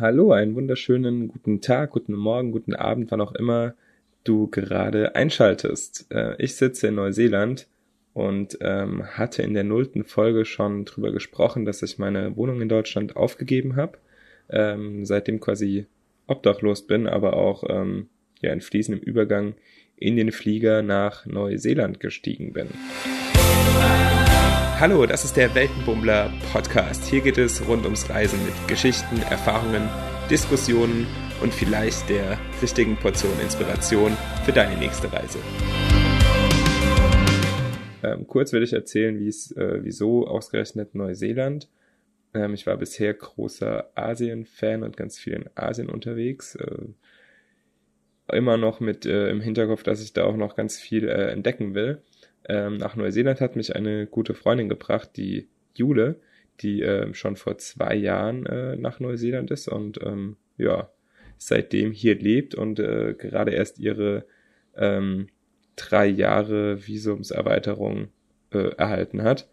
Hallo, einen wunderschönen guten Tag, guten Morgen, guten Abend, wann auch immer du gerade einschaltest. Ich sitze in Neuseeland und hatte in der 0. Folge schon drüber gesprochen, dass ich meine Wohnung in Deutschland aufgegeben habe, seitdem quasi obdachlos bin, aber auch in fließendem Übergang in den Flieger nach Neuseeland gestiegen bin. Hallo, das ist der Weltenbummler Podcast. Hier geht es rund ums Reisen mit Geschichten, Erfahrungen, Diskussionen und vielleicht der richtigen Portion Inspiration für deine nächste Reise. Kurz will ich erzählen, wieso ausgerechnet Neuseeland. Ich war bisher großer Asien-Fan und ganz viel in Asien unterwegs. Immer noch mit im Hinterkopf, dass ich da auch noch ganz viel entdecken will. Nach Neuseeland hat mich eine gute Freundin gebracht, die Jule, die schon vor 2 Jahren nach Neuseeland ist und seitdem hier lebt und gerade erst ihre 3 Jahre Visumserweiterung erhalten hat.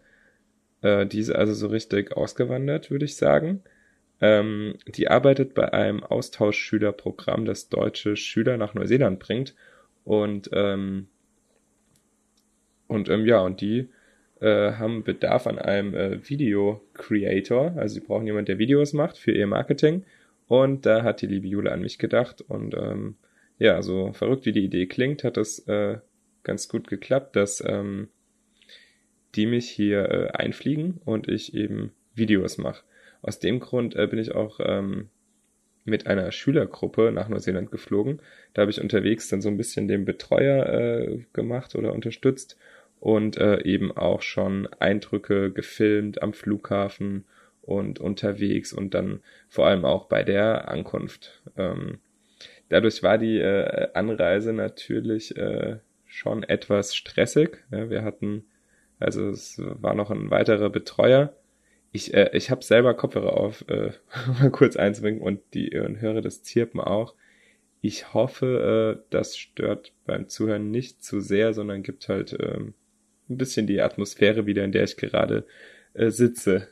Die ist also so richtig ausgewandert, würde ich sagen. Die arbeitet bei einem Austauschschülerprogramm, das deutsche Schüler nach Neuseeland bringt und die haben Bedarf an einem Video-Creator, also sie brauchen jemanden, der Videos macht für ihr Marketing, und da hat die liebe Jule an mich gedacht und so verrückt wie die Idee klingt, hat das ganz gut geklappt, dass die mich hier einfliegen und ich eben Videos mache. Aus dem Grund bin ich auch mit einer Schülergruppe nach Neuseeland geflogen. Da habe ich unterwegs dann so ein bisschen den Betreuer gemacht oder unterstützt und eben auch schon Eindrücke gefilmt am Flughafen und unterwegs und dann vor allem auch bei der Ankunft. Dadurch war die Anreise natürlich schon etwas stressig. Ja, es war noch ein weiterer Betreuer. Ich habe selber Kopfhörer auf, mal kurz einzwingen und höre das Zirpen auch. Ich hoffe, das stört beim Zuhören nicht zu sehr, sondern gibt halt ein bisschen die Atmosphäre wieder, in der ich gerade sitze.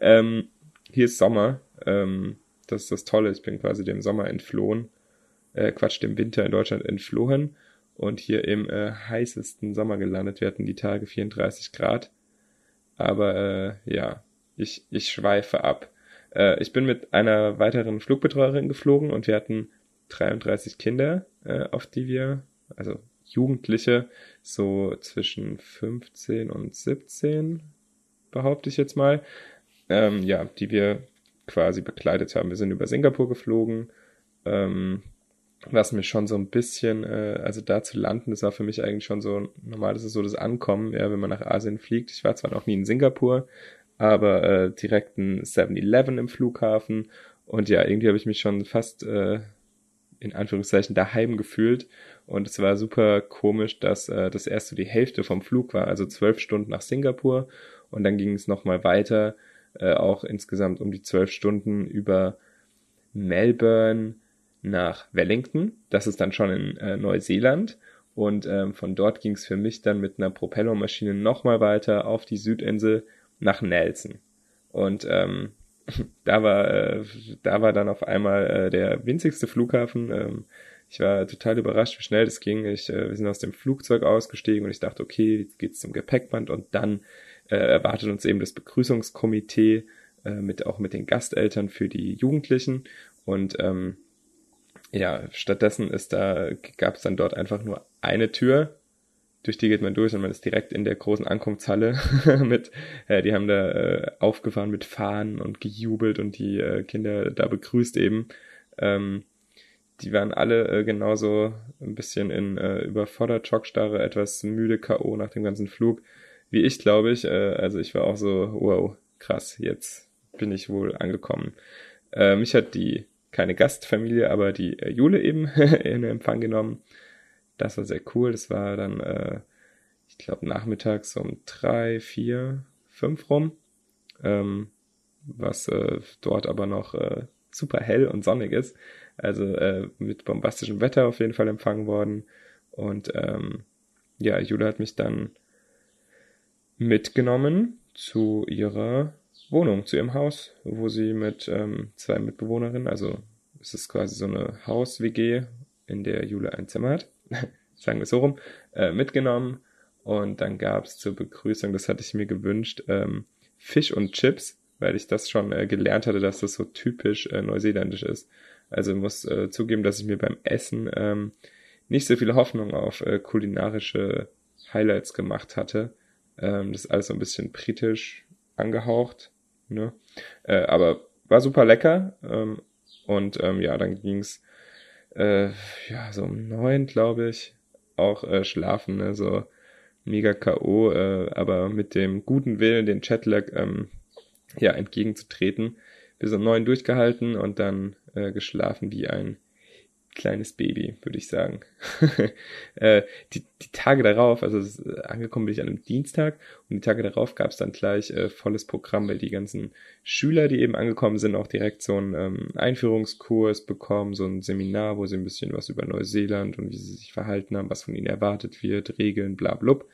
Hier ist Sommer, das ist das Tolle, ich bin quasi dem Sommer entflohen, dem Winter in Deutschland entflohen und hier im heißesten Sommer gelandet. Wir hatten die Tage 34 Grad. Aber ich schweife ab. Ich bin mit einer weiteren Flugbetreuerin geflogen und wir hatten 33 Kinder, auf die wir, also Jugendliche, so zwischen 15 und 17, behaupte ich jetzt mal, die wir quasi begleitet haben. Wir sind über Singapur geflogen, was mir schon so ein bisschen, da zu landen, das war für mich eigentlich schon so, normal, das ist so das Ankommen, ja, wenn man nach Asien fliegt. Ich war zwar noch nie in Singapur, aber direkt ein 7-Eleven im Flughafen und ja, irgendwie habe ich mich schon fast, in Anführungszeichen, daheim gefühlt und es war super komisch, dass das erst so die Hälfte vom Flug war, also 12 Stunden nach Singapur und dann ging es nochmal weiter, auch insgesamt um die 12 Stunden über Melbourne, nach Wellington, das ist dann schon in Neuseeland und von dort ging es für mich dann mit einer Propellermaschine nochmal weiter auf die Südinsel nach Nelson und da war dann auf einmal der winzigste Flughafen, ich war total überrascht, wie schnell das ging, wir sind aus dem Flugzeug ausgestiegen und ich dachte, okay, jetzt geht's zum Gepäckband und dann erwartet uns eben das Begrüßungskomitee mit den Gasteltern für die Jugendlichen und stattdessen gab es dann dort einfach nur eine Tür, durch die geht man durch und man ist direkt in der großen Ankunftshalle die haben da aufgefahren mit Fahnen und gejubelt und die Kinder da begrüßt eben. Die waren alle genauso ein bisschen in überfordert, Schockstarre, etwas müde, K.O. nach dem ganzen Flug, wie ich, glaube ich. Also ich war auch so, wow, krass, jetzt bin ich wohl angekommen. Mich hat keine Gastfamilie, aber die Jule eben in Empfang genommen. Das war sehr cool. Das war dann, ich glaube, nachmittags um 3, 4, 5 rum, was dort aber noch super hell und sonnig ist. Also mit bombastischem Wetter auf jeden Fall empfangen worden. Und Jule hat mich dann mitgenommen zu ihrer Wohnung, zu ihrem Haus, wo sie mit zwei Mitbewohnerinnen, also es ist quasi so eine Haus-WG, in der Jule ein Zimmer hat, sagen wir es so rum, mitgenommen. Und dann gab es zur Begrüßung, das hatte ich mir gewünscht, Fisch und Chips, weil ich das schon gelernt hatte, dass das so typisch neuseeländisch ist. Also ich muss zugeben, dass ich mir beim Essen nicht so viel Hoffnung auf kulinarische Highlights gemacht hatte. Das ist alles so ein bisschen britisch angehaucht, ne? Aber war super lecker. Und dann ging's so um 9, glaube ich, auch schlafen, ne? So mega K.O., aber mit dem guten Willen, den Jetlag entgegenzutreten, bis um 9 durchgehalten und dann geschlafen wie ein kleines Baby, würde ich sagen. Die Tage darauf, also angekommen bin ich an einem Dienstag, und die Tage darauf gab es dann gleich volles Programm, weil die ganzen Schüler, die eben angekommen sind, auch direkt so einen Einführungskurs bekommen, so ein Seminar, wo sie ein bisschen was über Neuseeland und wie sie sich verhalten haben, was von ihnen erwartet wird, Regeln, blablub,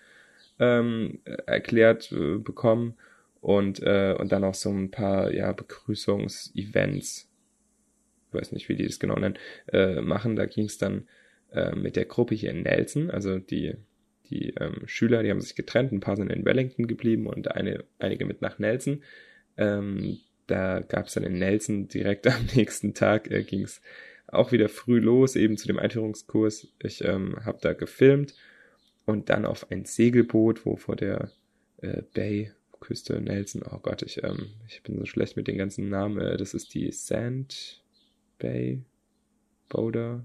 erklärt bekommen, und dann auch so ein paar Begrüßungsevents, ich weiß nicht, wie die das genau nennen, machen. Da ging es dann mit der Gruppe hier in Nelson, also die Schüler, die haben sich getrennt, ein paar sind in Wellington geblieben und einige mit nach Nelson. Da gab es dann in Nelson direkt am nächsten Tag, ging es auch wieder früh los, eben zu dem Einführungskurs. Ich habe da gefilmt und dann auf ein Segelboot, wo vor der Bay, Küste Nelson, oh Gott, ich bin so schlecht mit den ganzen Namen, das ist die Sand... Bay, Boulder,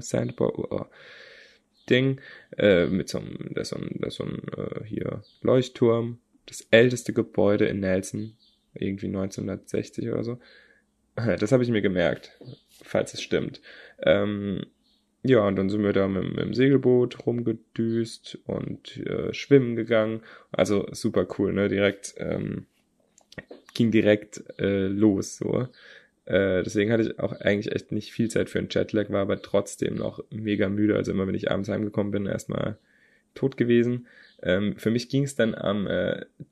Sandboulder, Ding, mit so einem hier Leuchtturm, das älteste Gebäude in Nelson, irgendwie 1960 oder so. Das habe ich mir gemerkt, falls es stimmt. Und dann sind wir da mit dem Segelboot rumgedüst und schwimmen gegangen. Also super cool, ne? Ging direkt los, so. Deswegen hatte ich auch eigentlich echt nicht viel Zeit für einen Jetlag, war aber trotzdem noch mega müde, also immer wenn ich abends heimgekommen bin, erstmal tot gewesen. Für mich ging es dann am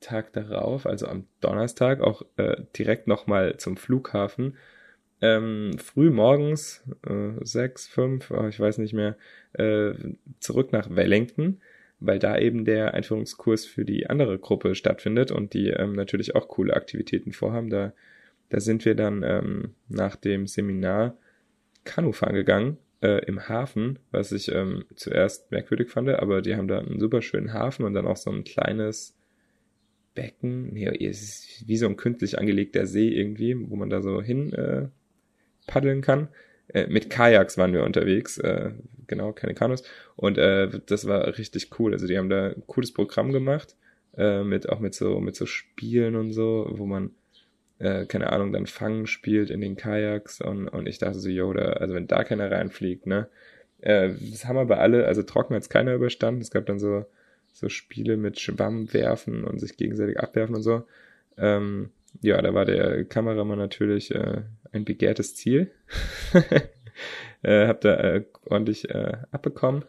Tag darauf, also am Donnerstag, auch direkt nochmal zum Flughafen. Früh morgens, 6, 5, ich weiß nicht mehr, zurück nach Wellington, weil da eben der Einführungskurs für die andere Gruppe stattfindet und die natürlich auch coole Aktivitäten vorhaben, Da sind wir dann nach dem Seminar Kanufahren gegangen im Hafen, was ich zuerst merkwürdig fand, aber die haben da einen super schönen Hafen und dann auch so ein kleines Becken, es ist wie so ein künstlich angelegter See irgendwie, wo man da so hin paddeln kann. Mit Kajaks waren wir unterwegs, keine Kanus, und das war richtig cool. Also die haben da ein cooles Programm gemacht, mit so Spielen und so, wo man dann Fangen spielt in den Kajaks und ich dachte so, wenn da keiner reinfliegt, ne? Das haben aber alle, also trocken hat es keiner überstanden. Es gab dann so Spiele mit Schwammwerfen und sich gegenseitig abwerfen und so. Da war der Kameramann natürlich ein begehrtes Ziel. Hab da ordentlich abbekommen.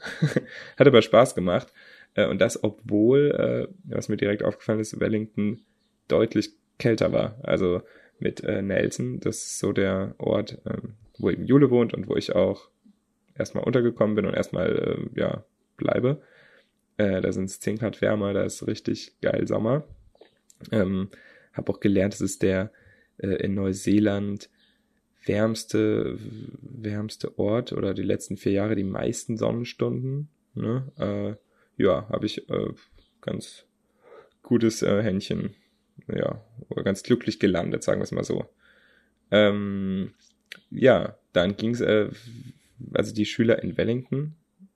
Hat aber Spaß gemacht. Und das, obwohl, was mir direkt aufgefallen ist, Wellington deutlich kälter war, also mit Nelson, das ist so der Ort, wo eben Jule wohnt und wo ich auch erstmal untergekommen bin und erstmal bleibe. Da sind es 10 Grad wärmer, da ist richtig geil Sommer. Habe auch gelernt, es ist der in Neuseeland wärmste Ort oder die letzten 4 Jahre die meisten Sonnenstunden. Ne? Habe ich ganz gutes Händchen. Ganz glücklich gelandet, sagen wir es mal so. Dann ging es, die Schüler in Wellington,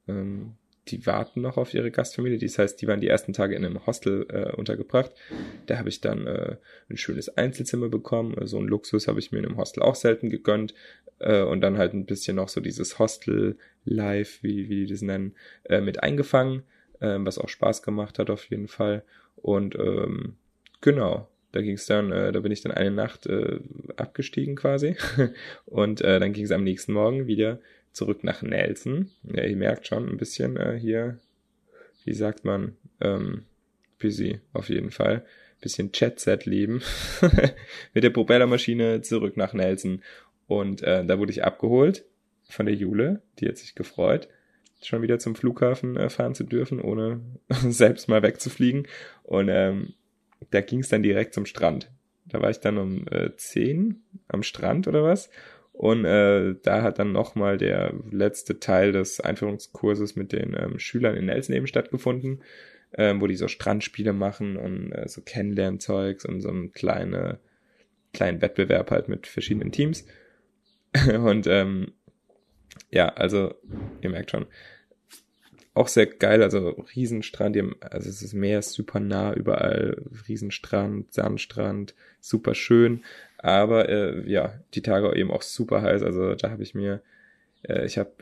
die warten noch auf ihre Gastfamilie, das heißt, die waren die ersten Tage in einem Hostel untergebracht. Da habe ich dann ein schönes Einzelzimmer bekommen, so einen Luxus habe ich mir in einem Hostel auch selten gegönnt, und dann halt ein bisschen noch so dieses Hostel-Life, wie die das nennen, mit eingefangen, was auch Spaß gemacht hat auf jeden Fall, und genau, da ging es dann, da bin ich dann eine Nacht abgestiegen quasi und dann ging es am nächsten Morgen wieder zurück nach Nelson. Ja, ihr merkt schon ein bisschen hier, wie sagt man, busy auf jeden Fall. bisschen Jet-Set-Leben mit der Propellermaschine zurück nach Nelson. Und da wurde ich abgeholt von der Jule, die hat sich gefreut, schon wieder zum Flughafen fahren zu dürfen, ohne selbst mal wegzufliegen. Und da ging es dann direkt zum Strand. Da war ich dann um 10 am Strand oder was. Und da hat dann nochmal der letzte Teil des Einführungskurses mit den Schülern in Nelson eben stattgefunden, wo die so Strandspiele machen und so Kennenlernzeugs und so einen kleinen Wettbewerb halt mit verschiedenen Teams. Und ja, also ihr merkt schon, auch sehr geil, also Riesenstrand, also das Meer ist super nah überall, Riesenstrand, Sandstrand, super schön. Aber ja, die Tage eben auch super heiß, also da habe ich mir, ich habe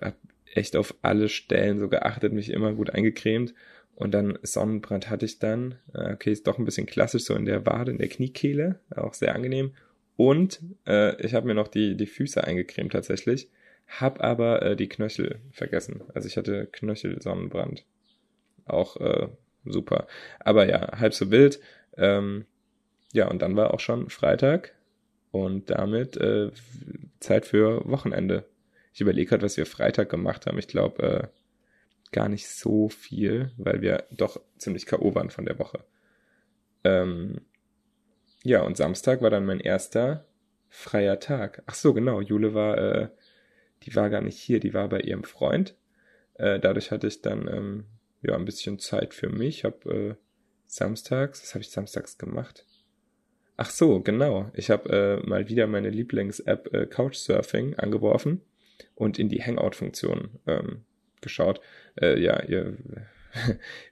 echt auf alle Stellen so geachtet, mich immer gut eingecremt und dann Sonnenbrand hatte ich dann, okay, ist doch ein bisschen klassisch, so in der Wade, in der Kniekehle, auch sehr angenehm und ich habe mir noch die Füße eingecremt tatsächlich, habe aber die Knöchel vergessen, also ich hatte Knöchelsonnenbrand, auch super, aber ja, halb so wild, ja und dann war auch schon Freitag. Und damit Zeit für Wochenende. Ich überlege gerade, was wir Freitag gemacht haben. Ich glaube, gar nicht so viel, weil wir doch ziemlich K.O. waren von der Woche. Ja, und Samstag war dann mein erster freier Tag. Ach so, genau, Jule war, die war gar nicht hier, die war bei ihrem Freund. Dadurch hatte ich dann ja ein bisschen Zeit für mich. Ich habe samstags, was habe ich samstags gemacht? Ach so, genau. Ich habe mal wieder meine Lieblings-App Couchsurfing angeworfen und in die Hangout-Funktion geschaut. Ja,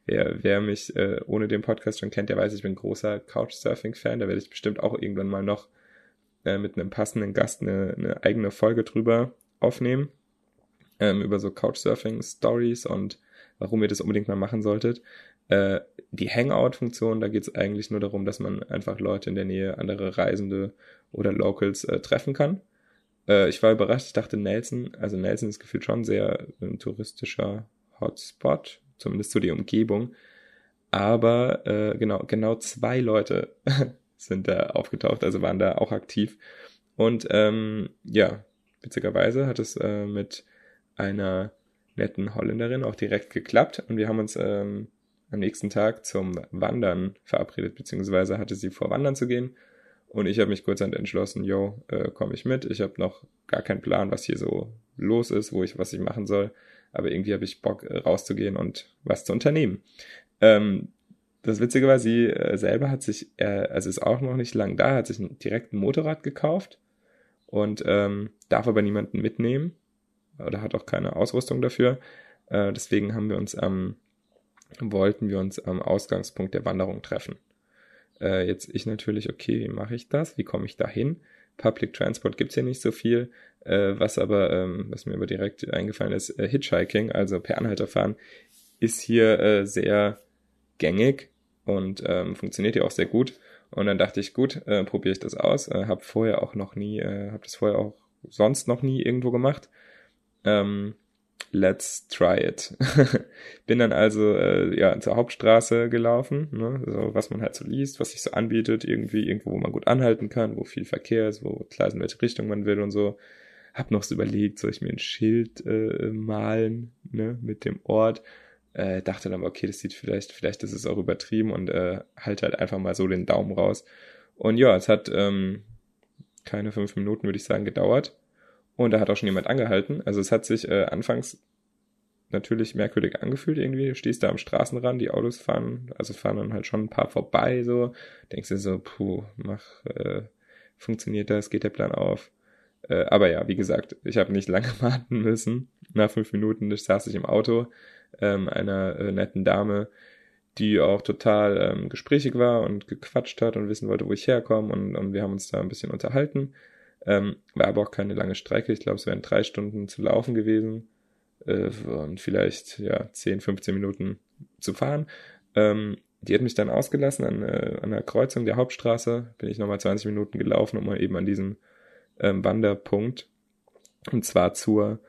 wer mich ohne den Podcast schon kennt, der weiß, ich bin großer Couchsurfing-Fan. Da werde ich bestimmt auch irgendwann mal noch mit einem passenden Gast eine eigene Folge drüber aufnehmen. Über so Couchsurfing-Stories und warum ihr das unbedingt mal machen solltet. Die Hangout-Funktion, da geht es eigentlich nur darum, dass man einfach Leute in der Nähe, andere Reisende oder Locals treffen kann. Ich war überrascht, ich dachte Nelson ist gefühlt schon sehr ein touristischer Hotspot, zumindest so die Umgebung, aber genau 2 Leute sind da aufgetaucht, also waren da auch aktiv und ja, witzigerweise hat es mit einer netten Holländerin auch direkt geklappt und wir haben uns am nächsten Tag zum Wandern verabredet, beziehungsweise hatte sie vor, wandern zu gehen. Und ich habe mich kurzerhand entschlossen, komme ich mit. Ich habe noch gar keinen Plan, was hier so los ist, was ich machen soll. Aber irgendwie habe ich Bock, rauszugehen und was zu unternehmen. Das Witzige war, sie selber hat sich, also ist auch noch nicht lang da, hat sich direkt ein Motorrad gekauft und darf aber niemanden mitnehmen oder hat auch keine Ausrüstung dafür. Deswegen wollten wir uns am Ausgangspunkt der Wanderung treffen. Jetzt ich natürlich, okay, wie mache ich das? Wie komme ich da hin? Public Transport gibt es hier nicht so viel. Was mir aber direkt eingefallen ist, Hitchhiking, also per Anhalter fahren, ist hier sehr gängig und funktioniert hier auch sehr gut. Und dann dachte ich, gut, probiere ich das aus. Habe das vorher auch sonst noch nie irgendwo gemacht. Let's try it. Bin dann also zur Hauptstraße gelaufen, ne? So, was man halt so liest, was sich so anbietet, irgendwie irgendwo, wo man gut anhalten kann, wo viel Verkehr ist, wo klar ist, in welche Richtung man will und so. Hab noch so überlegt, soll ich mir ein Schild malen, ne, mit dem Ort. Dachte dann aber, okay, das sieht vielleicht ist es auch übertrieben und halte halt einfach mal so den Daumen raus. Und ja, es hat keine 5 Minuten, würde ich sagen, gedauert. Und da hat auch schon jemand angehalten. Also es hat sich anfangs natürlich merkwürdig angefühlt irgendwie. Du stehst da am Straßenrand, die Autos fahren dann halt schon ein paar vorbei so. Denkst du so, funktioniert das, geht der Plan auf? Aber ja, wie gesagt, ich habe nicht lange warten müssen. Nach 5 Minuten saß ich im Auto einer netten Dame, die auch total gesprächig war und gequatscht hat und wissen wollte, wo ich herkomme. Und wir haben uns da ein bisschen unterhalten. War aber auch keine lange Strecke, ich glaube, es wären 3 Stunden zu laufen gewesen und vielleicht 10, 15 Minuten zu fahren. Die hat mich dann ausgelassen an der Kreuzung der Hauptstraße, bin ich nochmal 20 Minuten gelaufen, um mal eben an diesem Wanderpunkt, und zwar zur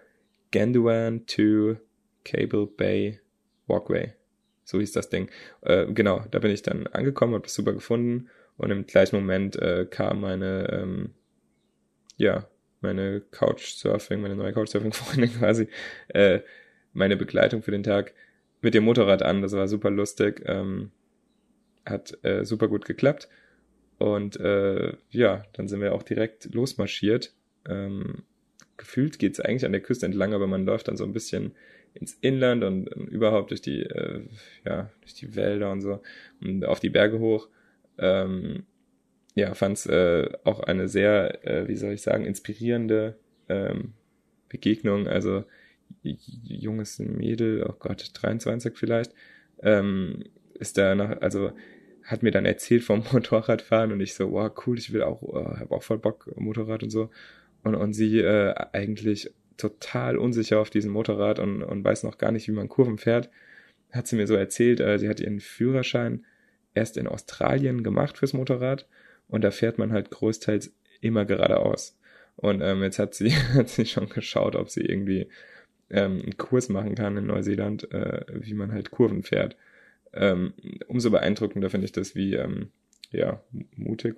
Gandwan to Cable Bay Walkway So hieß das Ding. Genau, da bin ich dann angekommen, habe das super gefunden und im gleichen Moment kam meine neue Couchsurfing-Freundin quasi, meine Begleitung für den Tag mit dem Motorrad an. Das war super lustig, hat super gut geklappt und dann sind wir auch direkt losmarschiert. Gefühlt geht's eigentlich an der Küste entlang, aber man läuft dann so ein bisschen ins Inland und überhaupt durch die durch die Wälder und so und auf die Berge hoch. Fand's auch eine sehr inspirierende Begegnung. Also junges Mädel, 23 vielleicht, ist da noch, also hat mir dann erzählt vom Motorradfahren und ich so, wow, cool, ich will auch, habe auch voll Bock Motorrad und so. Und sie eigentlich total unsicher auf diesem Motorrad und weiß noch gar nicht, wie man Kurven fährt, hat sie mir so erzählt. Sie hat ihren Führerschein erst in Australien gemacht fürs Motorrad und da fährt man halt größtenteils immer geradeaus. Und jetzt hat sie schon geschaut, ob sie irgendwie einen Kurs machen kann in Neuseeland, wie man halt Kurven fährt. Umso beeindruckender finde ich das, wie mutig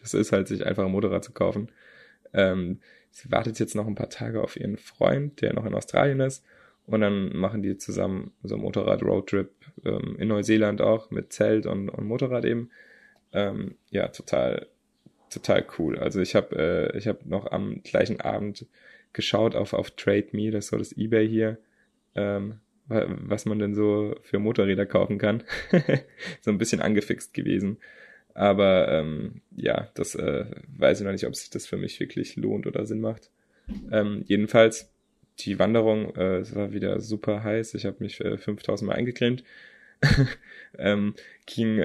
das ist halt, sich einfach ein Motorrad zu kaufen. Sie wartet jetzt noch ein paar Tage auf ihren Freund, der noch in Australien ist. Und dann machen die zusammen so einen Motorrad-Roadtrip in Neuseeland auch mit Zelt und Motorrad eben. Total cool. Also ich hab noch am gleichen Abend geschaut auf Trade Me, das ist so das eBay hier, was man denn so für Motorräder kaufen kann. So ein bisschen angefixt gewesen. Aber das weiß ich noch nicht, ob sich das für mich wirklich lohnt oder Sinn macht. Jedenfalls, die Wanderung, es war wieder super heiß. Ich habe mich 5000 Mal eingecremt. Ging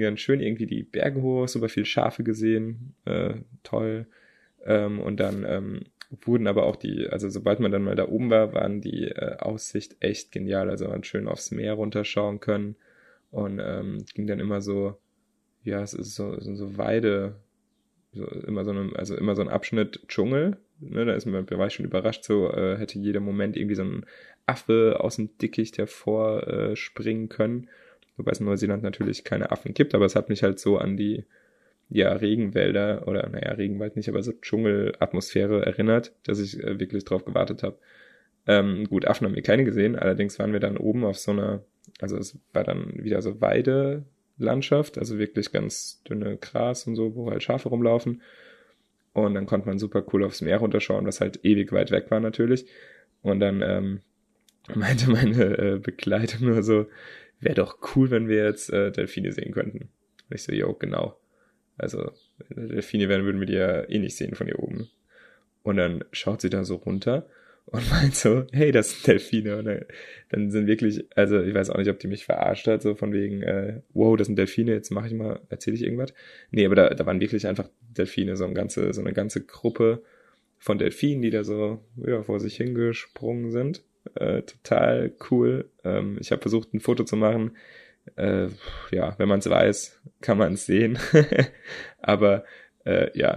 dann schön irgendwie die Berge hoch, super viel Schafe gesehen. Toll. Und dann wurden aber auch sobald man dann mal da oben war, waren die Aussicht echt genial. Also man schön aufs Meer runterschauen können. Und ging dann immer so... Ja, es ist so Weide, immer so ein Abschnitt Dschungel, ne, da war ich schon überrascht, hätte jeder Moment irgendwie so ein Affe aus dem Dickicht hervor springen können, wobei es in Neuseeland natürlich keine Affen gibt, aber es hat mich halt so an die, Regenwälder oder, Regenwald nicht, aber so Dschungelatmosphäre erinnert, dass ich wirklich drauf gewartet habe. Gut, Affen haben wir keine gesehen, allerdings waren wir dann oben auf so einer, also es war dann wieder so Weide, Landschaft, also wirklich ganz dünne Gras und so, wo halt Schafe rumlaufen und dann konnte man super cool aufs Meer runterschauen, was halt ewig weit weg war natürlich und dann meinte meine Begleitung nur so, wäre doch cool, wenn wir jetzt Delfine sehen könnten. Und ich so, jo, genau. Also Delfine würden wir die ja eh nicht sehen von hier oben. Und dann schaut sie da so runter und meint so, hey, das sind Delfine. Und dann sind wirklich, also ich weiß auch nicht, ob die mich verarscht hat, so von wegen, wow, das sind Delfine, jetzt erzähle ich irgendwas. Nee, aber da waren wirklich einfach Delfine, so eine ganze Gruppe von Delfinen, die da so vor sich hingesprungen sind. Total cool. Ich habe versucht, ein Foto zu machen. Wenn man es weiß, kann man es sehen. Aber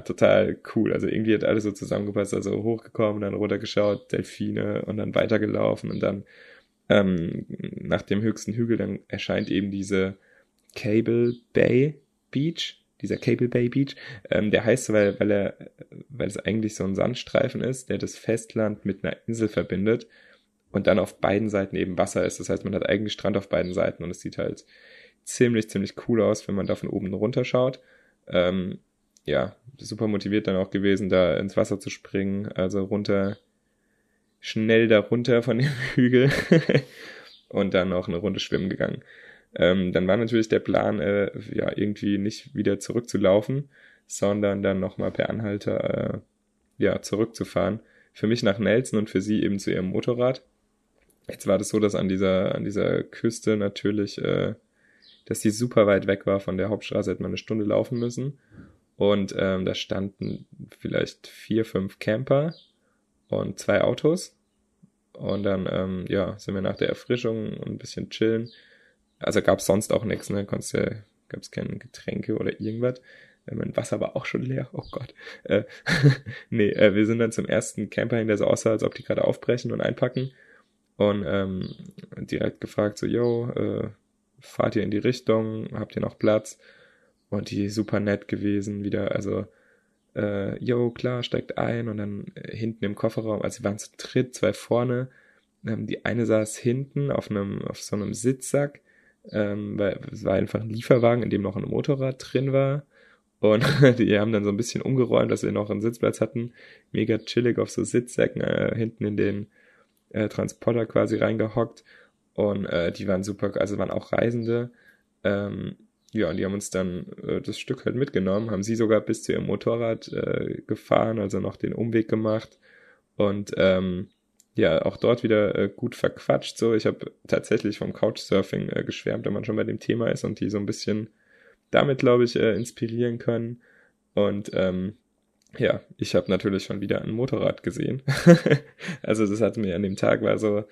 total cool. Also irgendwie hat alles so zusammengepasst, also hochgekommen, dann runtergeschaut, Delfine und dann weitergelaufen und dann nach dem höchsten Hügel, dann erscheint eben dieser Cable Bay Beach, der heißt so, weil es eigentlich so ein Sandstreifen ist, der das Festland mit einer Insel verbindet und dann auf beiden Seiten eben Wasser ist. Das heißt, man hat eigentlich Strand auf beiden Seiten und es sieht halt ziemlich, ziemlich cool aus, wenn man da von oben runterschaut. Super motiviert dann auch gewesen, da ins Wasser zu springen, also schnell da runter von dem Hügel und dann auch eine Runde schwimmen gegangen. Dann war natürlich der Plan, irgendwie nicht wieder zurückzulaufen, sondern dann nochmal per Anhalter, zurückzufahren. Für mich nach Nelson und für sie eben zu ihrem Motorrad. Jetzt war das so, dass an dieser Küste natürlich, dass die super weit weg war von der Hauptstraße, hätte man eine Stunde laufen müssen. Und da standen vielleicht 4-5 Camper und 2 Autos. Und dann sind wir nach der Erfrischung und ein bisschen chillen. Also gab es sonst auch nichts, ne? Gab es keine Getränke oder irgendwas. Mein Wasser war auch schon leer, oh Gott. Wir sind dann zum ersten Camper hin, der so aussah, als ob die gerade aufbrechen und einpacken. und direkt gefragt so, yo, fahrt ihr in die Richtung, habt ihr noch Platz? Und die super nett gewesen wieder, also yo, klar, steigt ein. Und dann hinten im Kofferraum, also wir waren zu dritt, zwei vorne, die eine saß hinten auf so einem Sitzsack, weil es war einfach ein Lieferwagen, in dem noch ein Motorrad drin war. Und die haben dann so ein bisschen umgeräumt, dass wir noch einen Sitzplatz hatten. Mega chillig auf so Sitzsäcken hinten in den Transporter quasi reingehockt. Und die waren super, also waren auch Reisende. Ja, und die haben uns dann das Stück halt mitgenommen, haben sie sogar bis zu ihrem Motorrad gefahren, also noch den Umweg gemacht. Und ja, auch dort wieder gut verquatscht. So, ich habe tatsächlich vom Couchsurfing geschwärmt, wenn man schon bei dem Thema ist und die so ein bisschen damit, glaube ich, inspirieren können. Und ja, ich habe natürlich schon wieder ein Motorrad gesehen. Also das hat mir an dem Tag war so,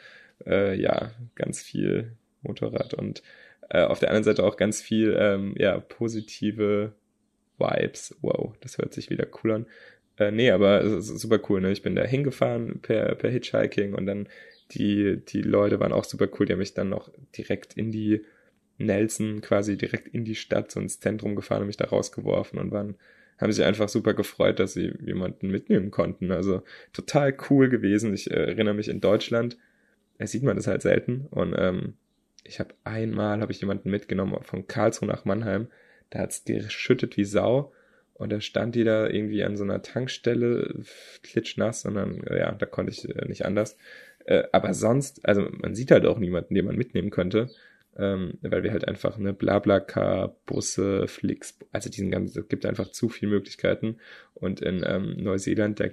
ja, ganz viel Motorrad und auf der anderen Seite auch ganz viel, ja, positive Vibes. Wow, das hört sich wieder cool an. Nee, aber es ist super cool, ne? Ich bin da hingefahren per Hitchhiking und dann die Leute waren auch super cool. Die haben mich dann noch direkt in die Nelson, quasi direkt in die Stadt, so ins Zentrum gefahren und mich da rausgeworfen und haben sich einfach super gefreut, dass sie jemanden mitnehmen konnten. Also total cool gewesen. Ich erinnere mich, in Deutschland sieht man das halt selten. Und ich habe einmal jemanden mitgenommen von Karlsruhe nach Mannheim. Da hat es geschüttet wie Sau. Und da stand die da irgendwie an so einer Tankstelle, klitschnass. Und dann, ja, da konnte ich nicht anders. Aber sonst, also man sieht halt auch niemanden, den man mitnehmen könnte. Weil wir halt einfach eine Blablacar, Busse, Flix, also diesen ganzen, es gibt einfach zu viele Möglichkeiten. Und in Neuseeland, da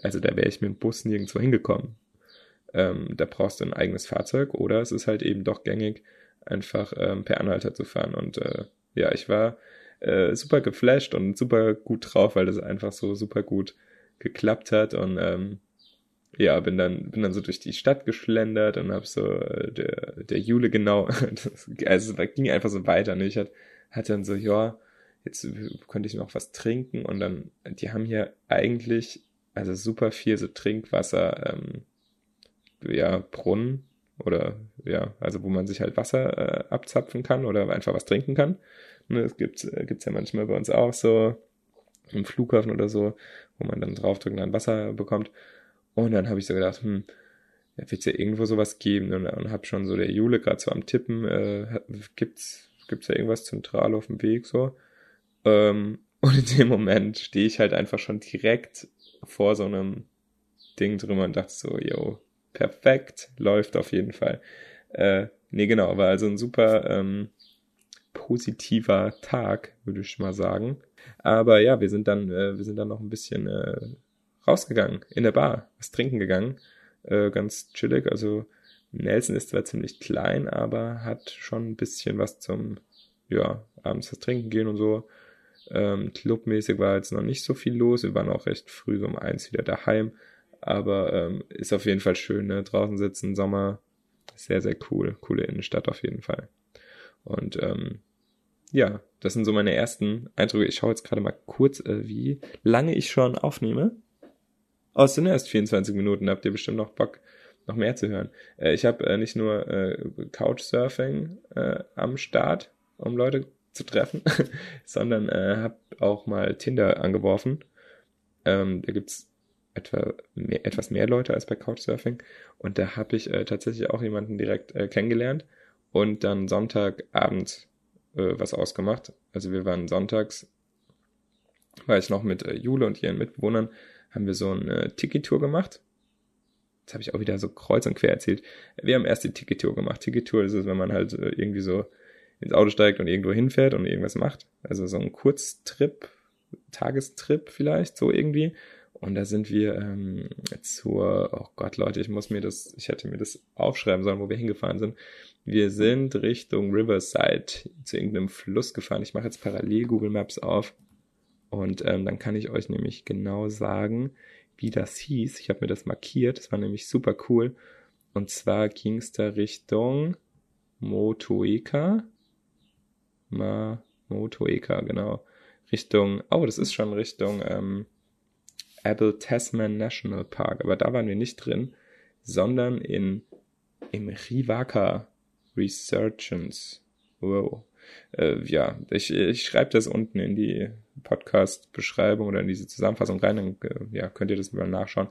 wäre ich mit dem Bus nirgendwo hingekommen. Da brauchst du ein eigenes Fahrzeug oder es ist halt eben doch gängig, einfach per Anhalter zu fahren. Und ja, ich war super geflasht und super gut drauf, weil das einfach so super gut geklappt hat. Und ja, bin dann so durch die Stadt geschlendert und hab so der Jule genau, also es ging einfach so weiter, ne? Ich hatte dann so, ja, jetzt könnte ich noch was trinken und dann, die haben hier eigentlich, also super viel so Trinkwasser, ja, Brunnen oder, ja, also wo man sich halt Wasser abzapfen kann oder einfach was trinken kann, ne? Das gibt's ja manchmal bei uns auch so im Flughafen oder so, wo man dann draufdrückt und dann Wasser bekommt. Und dann habe ich so gedacht, da wird es ja irgendwo sowas geben. Und habe schon so der Jule gerade so am Tippen, gibt's da irgendwas zentral auf dem Weg so? Und in dem Moment stehe ich halt einfach schon direkt vor so einem Ding drüber und dachte so, yo, perfekt, läuft auf jeden Fall. Nee, genau, war also ein super positiver Tag, würde ich mal sagen. Aber ja, wir sind dann noch ein bisschen rausgegangen, in der Bar, was trinken gegangen, ganz chillig, also Nelson ist zwar ziemlich klein, aber hat schon ein bisschen was zum, ja, abends was trinken gehen und so, clubmäßig war jetzt noch nicht so viel los, wir waren auch recht früh so um 1 wieder daheim, aber ist auf jeden Fall schön, ne? Draußen sitzen, Sommer, sehr, sehr cool, coole Innenstadt auf jeden Fall und, ja, das sind so meine ersten Eindrücke, ich schaue jetzt gerade mal kurz, wie lange ich schon aufnehme. Oh, es sind erst 24 Minuten, da habt ihr bestimmt noch Bock, noch mehr zu hören. Ich habe nicht nur Couchsurfing am Start, um Leute zu treffen, sondern habe auch mal Tinder angeworfen. Da gibt's etwas mehr Leute als bei Couchsurfing. Und da habe ich tatsächlich auch jemanden direkt kennengelernt und dann Sonntagabend was ausgemacht. Also wir waren sonntags, war ich noch mit Jule und ihren Mitbewohnern, haben wir so eine Tikitour gemacht. Das habe ich auch wieder so kreuz und quer erzählt. Wir haben erst die Tikitour gemacht. Tikitour ist es, wenn man halt irgendwie so ins Auto steigt und irgendwo hinfährt und irgendwas macht. Also so ein Kurztrip, Tagestrip vielleicht, so irgendwie. Und da sind wir oh Gott, Leute, ich hätte mir das aufschreiben sollen, wo wir hingefahren sind. Wir sind Richtung Riverside zu irgendeinem Fluss gefahren. Ich mache jetzt parallel Google Maps auf. Und dann kann ich euch nämlich genau sagen, wie das hieß. Ich habe mir das markiert, das war nämlich super cool. Und zwar ging es da Richtung Motueka. Motueka, genau. Richtung, oh, das ist schon Richtung Abel Tasman National Park. Aber da waren wir nicht drin, sondern in im Rivaka Research. Wow. Ja, ich schreibe das unten in die Podcast-Beschreibung oder in diese Zusammenfassung rein, dann könnt ihr das mal nachschauen.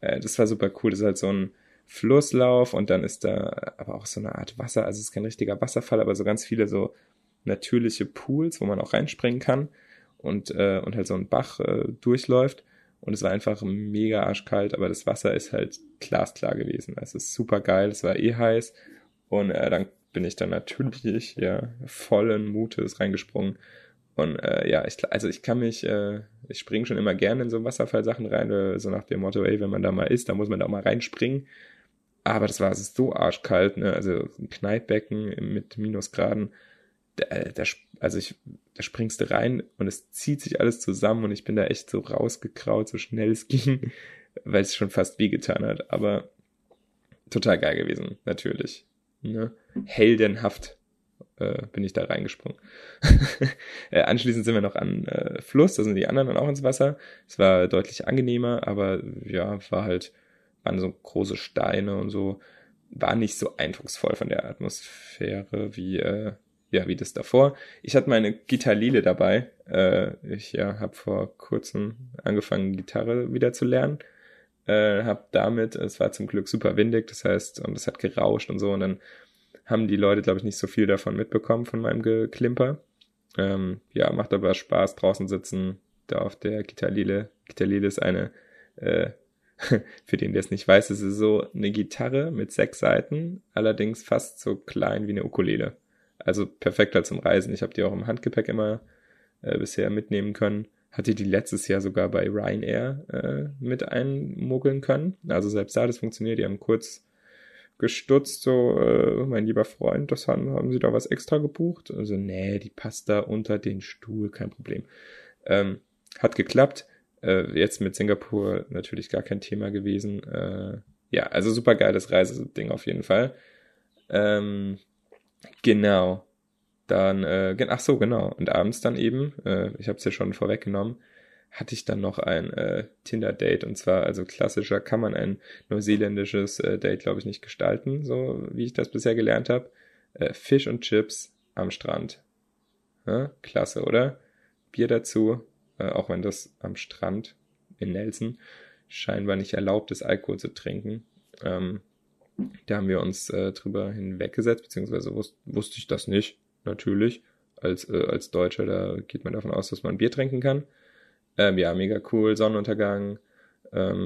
Das war super cool, das ist halt so ein Flusslauf und dann ist da aber auch so eine Art Wasser, also es ist kein richtiger Wasserfall, aber so ganz viele so natürliche Pools, wo man auch reinspringen kann und halt so ein Bach durchläuft und es war einfach mega arschkalt, aber das Wasser ist halt glasklar gewesen, es ist super geil, es war heiß und dann bin ich dann natürlich vollen Mutes reingesprungen. Und ich kann mich, ich springe schon immer gerne in so Wasserfallsachen rein, so nach dem Motto, ey, wenn man da mal ist, dann muss man da auch mal reinspringen. Aber es ist so arschkalt, ne? Also ein Kneippbecken mit Minusgraden, da springst du rein und es zieht sich alles zusammen und ich bin da echt so rausgekraut, so schnell es ging, weil es schon fast wehgetan hat. Aber total geil gewesen, natürlich. Ne? Heldenhaft bin ich da reingesprungen. Anschließend sind wir noch an Fluss, da sind die anderen dann auch ins Wasser. Es war deutlich angenehmer, aber waren so große Steine und so, war nicht so eindrucksvoll von der Atmosphäre wie das davor. Ich hatte meine Guitarlele dabei. Ich habe vor kurzem angefangen, Gitarre wieder zu lernen. Es war zum Glück super windig, das heißt, und es hat gerauscht und so, und dann haben die Leute, glaube ich, nicht so viel davon mitbekommen, von meinem Geklimper. Macht aber Spaß, draußen sitzen, da auf der Guitarlele. Guitarlele ist eine, für den, der es nicht weiß, es ist so eine Gitarre mit 6 Saiten, allerdings fast so klein wie eine Ukulele. Also perfekter zum Reisen. Ich habe die auch im Handgepäck immer bisher mitnehmen können. Hatte die letztes Jahr sogar bei Ryanair mit einmogeln können. Also selbst da, das funktioniert. Die haben kurz gestutzt, so, mein lieber Freund, das haben sie da was extra gebucht? Also, nee, die passt da unter den Stuhl, kein Problem. Hat geklappt. Jetzt mit Singapur natürlich gar kein Thema gewesen. Also super geiles Reiseding auf jeden Fall. Genau. Dann, genau. Und abends dann eben, ich habe es ja schon vorweggenommen, hatte ich dann noch ein Tinder-Date, und zwar, also klassischer kann man ein neuseeländisches Date, glaube ich, nicht gestalten, so wie ich das bisher gelernt habe. Fisch und Chips am Strand. Ja, klasse, oder? Bier dazu, auch wenn das am Strand in Nelson scheinbar nicht erlaubt ist, Alkohol zu trinken. Da haben wir uns drüber hinweggesetzt, beziehungsweise wusste ich das nicht, natürlich. Als Deutscher, da geht man davon aus, dass man Bier trinken kann. Mega cool, Sonnenuntergang,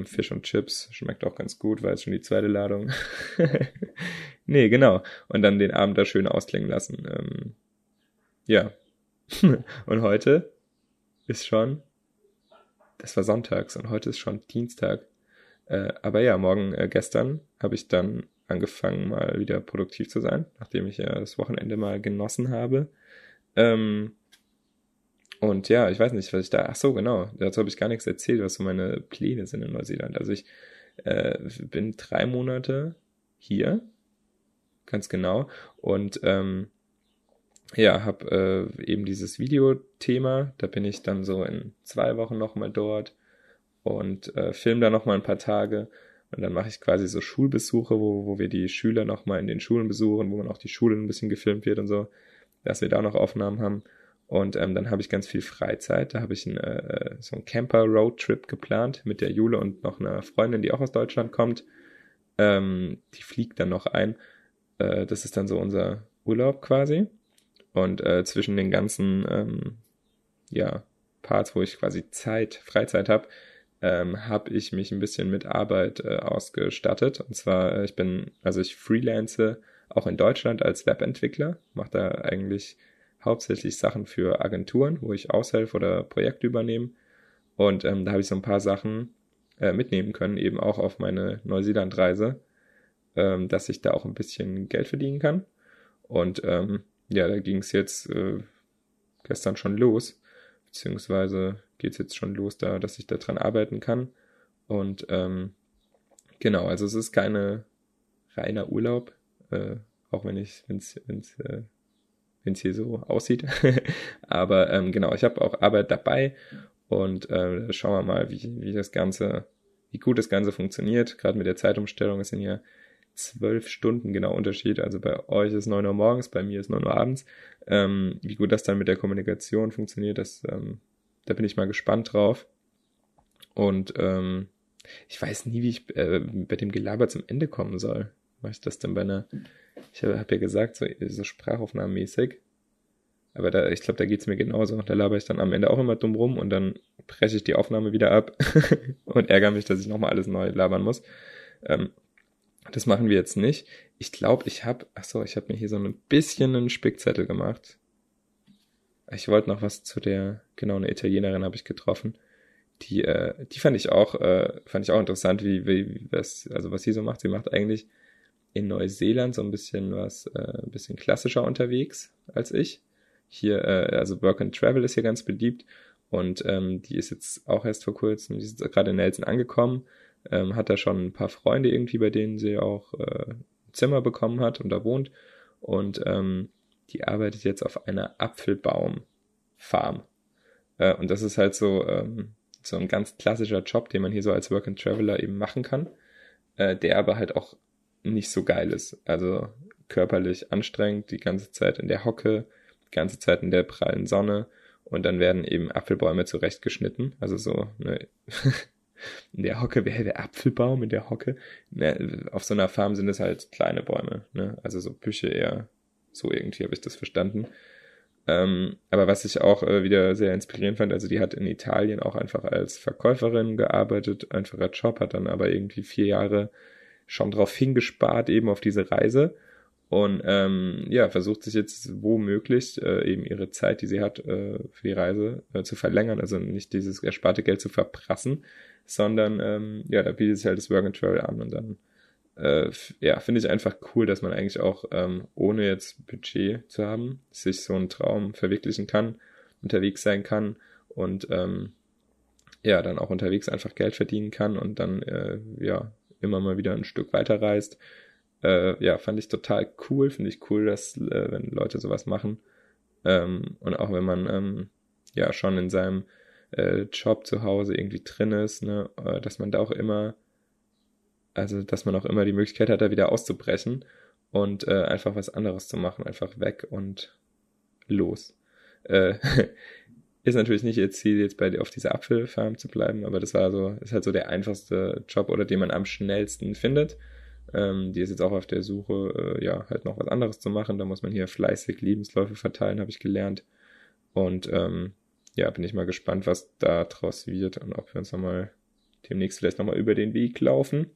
Fisch und Chips, schmeckt auch ganz gut, war jetzt schon die zweite Ladung. Nee, genau. Und dann den Abend da schön ausklingen lassen. Und heute ist schon, das war sonntags und heute ist schon Dienstag. Gestern habe ich dann angefangen, mal wieder produktiv zu sein, nachdem ich das Wochenende mal genossen habe. Und ja, ich weiß nicht, was ich da... dazu habe ich gar nichts erzählt, was so meine Pläne sind in Neuseeland. Also ich bin 3 Monate hier, ganz genau, und habe eben dieses Videothema, da bin ich dann so in 2 Wochen nochmal dort und filme da nochmal ein paar Tage und dann mache ich quasi so Schulbesuche, wo wir die Schüler nochmal in den Schulen besuchen, wo man auch die Schule ein bisschen gefilmt wird und so, dass wir da noch Aufnahmen haben. Und dann habe ich ganz viel Freizeit. Da habe ich so einen Camper-Roadtrip geplant mit der Jule und noch einer Freundin, die auch aus Deutschland kommt. Die fliegt dann noch ein. Das ist dann so unser Urlaub quasi. Und zwischen den ganzen Parts, wo ich quasi Freizeit habe, habe ich mich ein bisschen mit Arbeit ausgestattet. Und zwar, ich freelance auch in Deutschland als Webentwickler. Mache da eigentlich hauptsächlich Sachen für Agenturen, wo ich aushelfe oder Projekte übernehme. Und da habe ich so ein paar Sachen mitnehmen können, eben auch auf meine Neuseeland-Reise, dass ich da auch ein bisschen Geld verdienen kann. Und da ging es jetzt gestern schon los, beziehungsweise geht es jetzt schon los, da, dass ich da dran arbeiten kann. Und es ist keine reiner Urlaub, auch wenn ich, wenn es hier so aussieht. Aber ich habe auch Arbeit dabei und schauen wir mal, wie gut das Ganze funktioniert. Gerade mit der Zeitumstellung, es sind ja 12 Stunden genau Unterschied. Also bei euch ist 9 Uhr morgens, bei mir ist 9 Uhr abends. Wie gut das dann mit der Kommunikation funktioniert, das, da bin ich mal gespannt drauf. Und ich weiß nie, wie ich bei dem Gelaber zum Ende kommen soll. Mache ich das denn bei einer... Ich habe ja gesagt, so sprachaufnahmenmäßig. Aber da, ich glaube, da geht es mir genauso. Da laber ich dann am Ende auch immer dumm rum und dann breche ich die Aufnahme wieder ab und ärgere mich, dass ich nochmal alles neu labern muss. Das machen wir jetzt nicht. Ich glaube, ich habe mir hier so ein bisschen einen Spickzettel gemacht. Ich wollte noch was zu der, genau, eine Italienerin habe ich getroffen. Die fand ich auch interessant, wie das, also was sie so macht. Sie macht eigentlich in Neuseeland so ein bisschen was, ein bisschen klassischer unterwegs als ich. Hier, also Work and Travel ist hier ganz beliebt und die ist jetzt auch erst vor kurzem, die ist gerade in Nelson angekommen, hat da schon ein paar Freunde irgendwie, bei denen sie auch ein Zimmer bekommen hat und da wohnt und die arbeitet jetzt auf einer Apfelbaumfarm. Und das ist halt so ein ganz klassischer Job, den man hier so als Work and Traveler eben machen kann, der aber halt auch nicht so geil ist. Also körperlich anstrengend, die ganze Zeit in der Hocke, die ganze Zeit in der prallen Sonne und dann werden eben Apfelbäume zurechtgeschnitten. Also so ne, in der Hocke, wer der Apfelbaum in der Hocke? Ne, auf so einer Farm sind es halt kleine Bäume, ne? Also so Büsche eher, so irgendwie habe ich das verstanden. Aber was ich auch wieder sehr inspirierend fand, also die hat in Italien auch einfach als Verkäuferin gearbeitet, einfacher Job, hat dann aber irgendwie 4 Jahre schon drauf hingespart eben auf diese Reise und versucht sich jetzt womöglich eben ihre Zeit, die sie hat für die Reise zu verlängern, also nicht dieses ersparte Geld zu verprassen, sondern da bietet sich halt das Work and Travel an und dann finde ich einfach cool, dass man eigentlich auch ohne jetzt Budget zu haben, sich so einen Traum verwirklichen kann, unterwegs sein kann und dann auch unterwegs einfach Geld verdienen kann und dann immer mal wieder ein Stück weiterreist. Fand ich total cool, finde ich cool, dass wenn Leute sowas machen und auch wenn man schon in seinem Job zu Hause irgendwie drin ist, ne, dass man da auch immer die Möglichkeit hat, da wieder auszubrechen und einfach was anderes zu machen, einfach weg und los. Ist natürlich nicht ihr Ziel, jetzt auf dieser Apfelfarm zu bleiben, aber das war so, ist halt so der einfachste Job oder den man am schnellsten findet. Die ist jetzt auch auf der Suche, halt noch was anderes zu machen. Da muss man hier fleißig Lebensläufe verteilen, habe ich gelernt. Und bin ich mal gespannt, was da draus wird und ob wir uns nochmal demnächst vielleicht nochmal über den Weg laufen,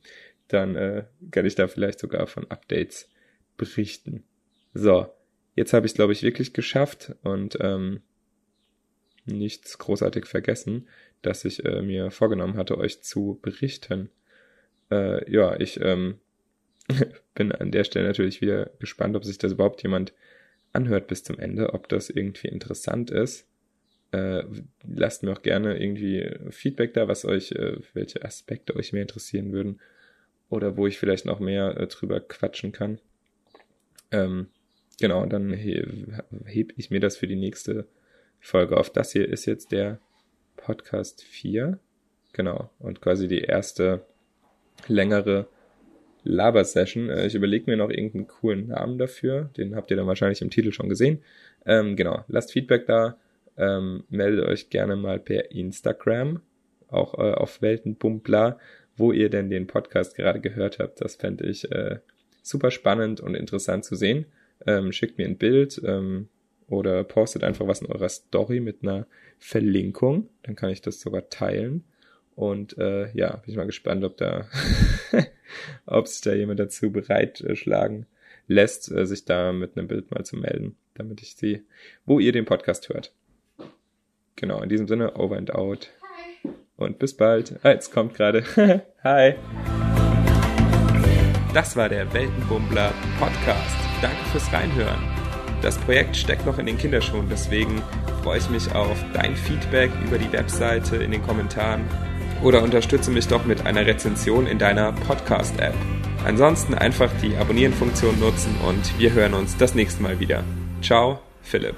dann kann ich da vielleicht sogar von Updates berichten. So, jetzt habe ich es, glaube ich, wirklich geschafft und nichts großartig vergessen, dass ich mir vorgenommen hatte, euch zu berichten. Ich bin an der Stelle natürlich wieder gespannt, ob sich das überhaupt jemand anhört bis zum Ende, ob das irgendwie interessant ist. Lasst mir auch gerne irgendwie Feedback da, was euch, welche Aspekte euch mehr interessieren würden oder wo ich vielleicht noch mehr drüber quatschen kann. Dann heb ich mir das für die nächste Folge auf. Das hier ist jetzt der Podcast 4, genau, und quasi die erste längere Laber-Session. Ich überlege mir noch irgendeinen coolen Namen dafür, den habt ihr dann wahrscheinlich im Titel schon gesehen. Lasst Feedback da. Meldet euch gerne mal per Instagram, auch auf Weltenbumpler, wo ihr denn den Podcast gerade gehört habt. Das fände ich super spannend und interessant zu sehen. Schickt mir ein Bild oder postet einfach was in eurer Story mit einer Verlinkung. Dann kann ich das sogar teilen. Und bin ich mal gespannt, ob sich da jemand dazu bereitschlagen lässt, sich da mit einem Bild mal zu melden, damit ich sehe, wo ihr den Podcast hört. Genau, in diesem Sinne, over and out. Hi. Und bis bald. Jetzt kommt gerade. Hi. Das war der Weltenbummler Podcast. Danke fürs Reinhören. Das Projekt steckt noch in den Kinderschuhen, deswegen freue ich mich auf dein Feedback über die Webseite, in den Kommentaren oder unterstütze mich doch mit einer Rezension in deiner Podcast-App. Ansonsten einfach die Abonnieren-Funktion nutzen und wir hören uns das nächste Mal wieder. Ciao, Philipp.